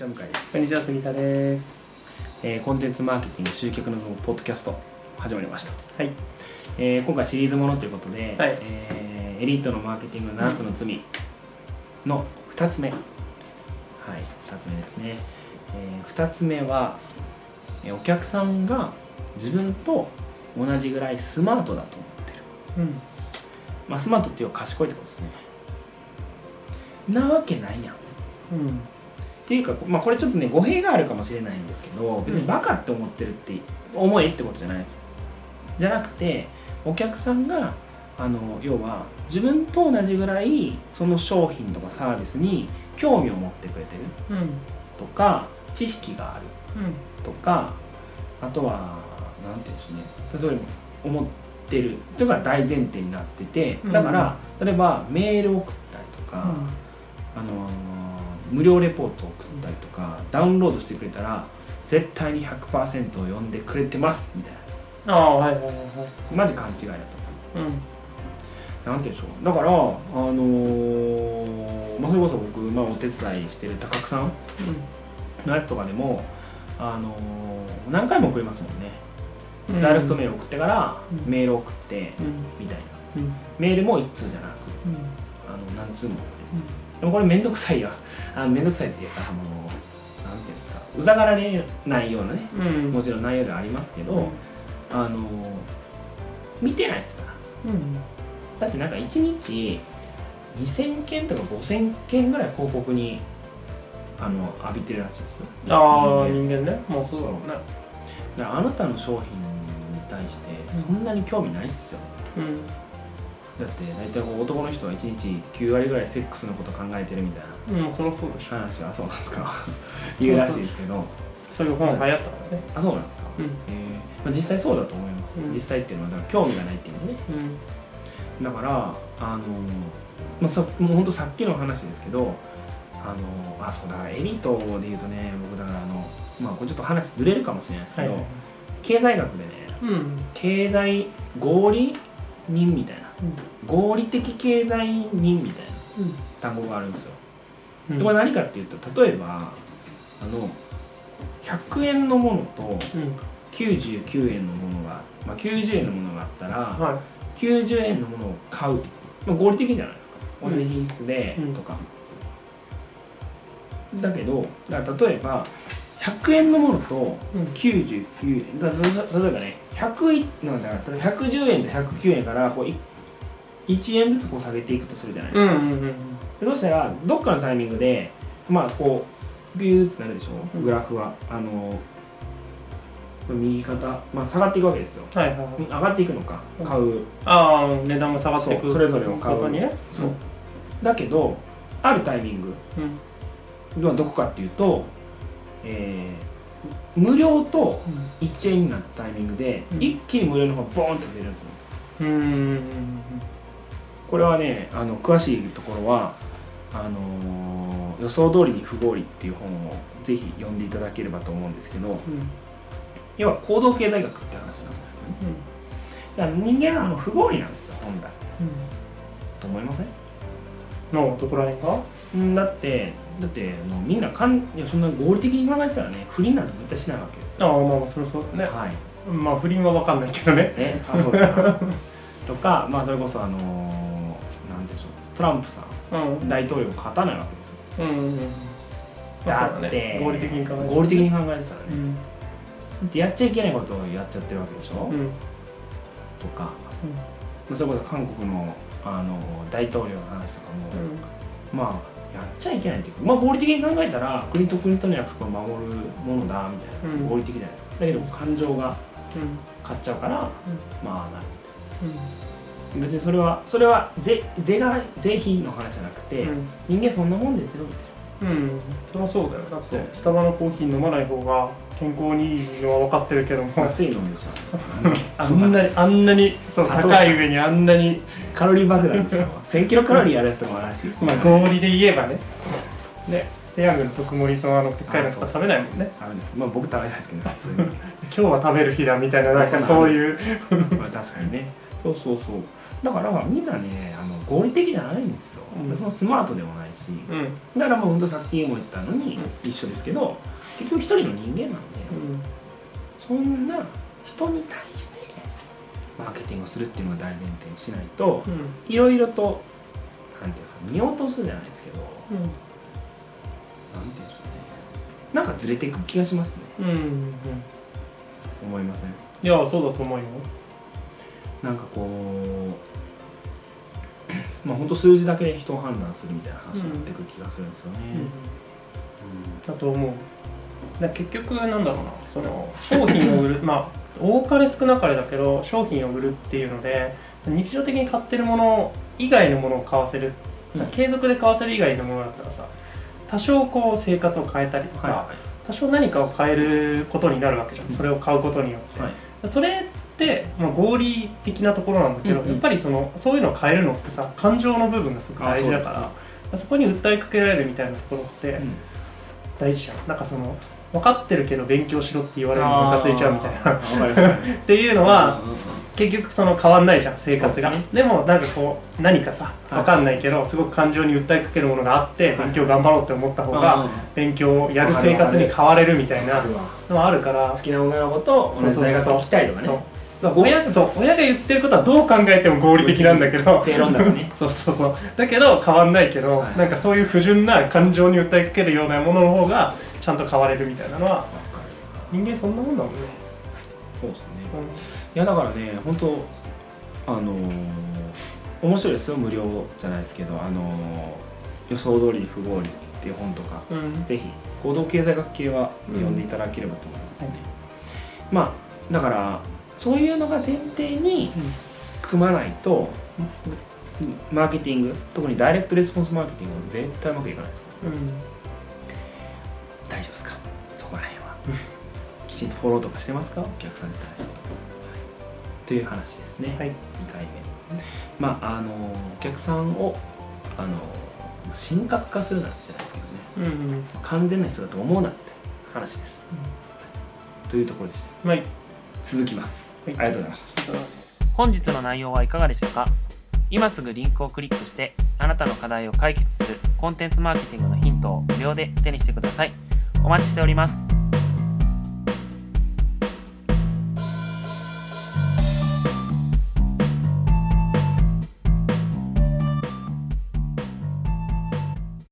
ちは向井です。こんにちは、住田です。コンテンツマーケティング集客のズボンポッドキャスト始まりました。はい。今回シリーズものということで、はい、エリートのマーケティングの7つの罪の2つ目、はい、2つ目ですね。2つ目はお客さんが自分と同じぐらいスマートだと思ってる、まあ、スマートっていうのは賢いってことですね。なわけないやん、っていうか、まあ、これちょっとね語弊があるかもしれないんですけど、別にバカって思ってるって思えってことじゃないんですよ。じゃなくて、お客さんが要は自分と同じぐらいその商品とかサービスに興味を持ってくれてる、とか知識がある、とか、あとはなんていうんでしょうね、例えば思ってるというか大前提になってて、だから例えばメールを送ったりとか、無料レポートを送ったりとか、ダウンロードしてくれたら絶対に 100% を読んでくれてますみたいな。マジ勘違いだと思う。なんて言うんでしょう。だからそれこそ僕、お手伝いしてる高久さんのやつとかでも何回も送りますもんね。ダイレクトメール送ってから、メール送って、みたいな、メールも1通じゃなく、何通も送る、でもこれめんどくさいよ。めんどくさいっていうか、なんていうんですか、うざがられないようなね、もちろん内容ではありますけど、見てないですから、だってなんか1日2000件とか5000件ぐらい広告に浴びてるらしいですよ。人間ね、もうそうだろうね。だからあなたの商品に対してそんなに興味ないっすよ、だって大体こう男の人は1日9割ぐらいセックスのこと考えてるみたいな、そりゃそうでしょ、話はそうなんですか言うらしいですけど、そういう本流行ったからね、そうなんですか、実際そうだと思います、実際っていうのはだから興味がないっていう意味ね、だからもうほんとさっきの話ですけど、そうだからエリートで言うとね、僕だからこれちょっと話ずれるかもしれないですけど、経済学でね、経済合理人みたいな、合理的経済人みたいな単語があるんですよ。でこれ何かっていうと、例えば100円のものと99円のものが、90円のものがあったら、90円のものを買う、合理的じゃないですか、同じ品質でとか、だけど例えば100円のものと99円、例えばね、110円と109円からこう1円ずつこう下げていくとするじゃないですか、そうしたらどっかのタイミングでこうビューってなるでしょ、グラフは右肩、下がっていくわけですよ、上がっていくのか、買う値段が下がっていく、 それぞれを買うことにね、だけどあるタイミング、どこかっていうと、無料と1円になったタイミングで、一気に無料の方がボーンって増えるんですよ。これはね、詳しいところは予想通りに不合理っていう本をぜひ読んでいただければと思うんですけど、要は行動経済学って話なんですよね、だから人間は不合理なんですよ本来、と思いません？どこら辺か？だってみんなそんな合理的に考えてたらね、不倫なんて絶対しないわけですよ。それそうね、不倫は分かんないけどね。そうですかとか、それこそなんでしょう、トランプさん、大統領を勝たないわけですよ。だって合理的に考えてたらね、だってやっちゃいけないことをやっちゃってるわけでしょ、とか、それこそ韓国の大統領の話とかも、やっちゃいけないっていうか、合理的に考えたら国と国との約束を守るものだみたいな、合理的じゃないですか。だけど感情が勝っちゃうから、なるみたいな、別にそれは是非の話じゃなくて、人間そんなもんですよみたいな。それはそうだよ。だってスタバのコーヒー飲まない方が健康にいいのは分かってるけども、熱い飲んでしょあんなに高い上にあんなにカロリー爆弾でしょ1000キロカロリーやるやつとかもあるらしいですね。合理で言えばね、ヤングの特盛とでっかいのとか食べないもんね。食べないです。僕食べないですけど、普通に今日は食べる日だみたいな、そういう確かにね、そうそうそう。だからみんなね、合理的じゃないんですよ、うん、そのスマートでもないし、うん、だからもうほんとさっきも言ったのに一緒ですけど、結局一人の人間なんで、うん、そんな人に対してマーケティングをするっていうのが大前提にしないと、いろいろとなんていうんですか、見落とすじゃないですけど、うん、なんていうんでしょうね、なんかずれていく気がしますね、うんうんうん、思いません？いやそうだと思うよ。なんかこう、まあ、ほんと数字だけで人を判断するみたいな話になってくる気がするんですよね、うんうんうん、だと思う。だ結局なんだろうな、その商品を売るまあ多かれ少なかれだけど商品を売るっていうので、日常的に買ってるもの以外のものを買わせる、継続で買わせる以外のものだったらさ、多少こう生活を変えたりとか、はい、多少何かを変えることになるわけじゃん、うん、それを買うことによって、はい、それって、まあ、合理的なところなんだけど、うんうん、やっぱりそういうのを変えるのってさ、感情の部分がすごく大事だから、そこに訴えかけられるみたいなところって、うん、大事じゃん。なんか分かってるけど勉強しろって言われるのがムカついちゃうみたいなっていうのは結局変わんないじゃん、生活が。 でもなんかこう何かさ、分かんないけどすごく感情に訴えかけるものがあって勉強頑張ろうって思った方が勉強をやる生活に変われるみたいなのはあるから、好きな女の子と同じ大学に行きたいとかね、親が言ってることはどう考えても合理的なんだけど、正論だしねそうそうそう、だけど変わんないけど、はい、なんかそういう不純な感情に訴えかけるようなものの方がちゃんと変われるみたいなのは、人間そんなもんだもんね。そうですね、うん、いやだからね、本当面白いですよ、無料じゃないですけど、予想通り不合理っていう本とか、うん、ぜひ行動経済学系は読んでいただければと思います、ね、うん、まあだからそういうのが前提に組まないと、うん、マーケティング、特にダイレクトレスポンスマーケティングは絶対うまくいかないですから、うん、大丈夫ですか、そこら辺はきちんとフォローとかしてますか、お客さんに対して、はい、という話ですね、はい、2回目。まあお客さんを神格化するなんてじゃないですけどね、うんうん、完全な人だと思うなって話です、うん、というところでした。はい、続きます、はい、ありがとうございました。本日の内容はいかがでしたか？今すぐリンクをクリックしてあなたの課題を解決するコンテンツマーケティングのヒントを無料で手にしてください。お待ちしております。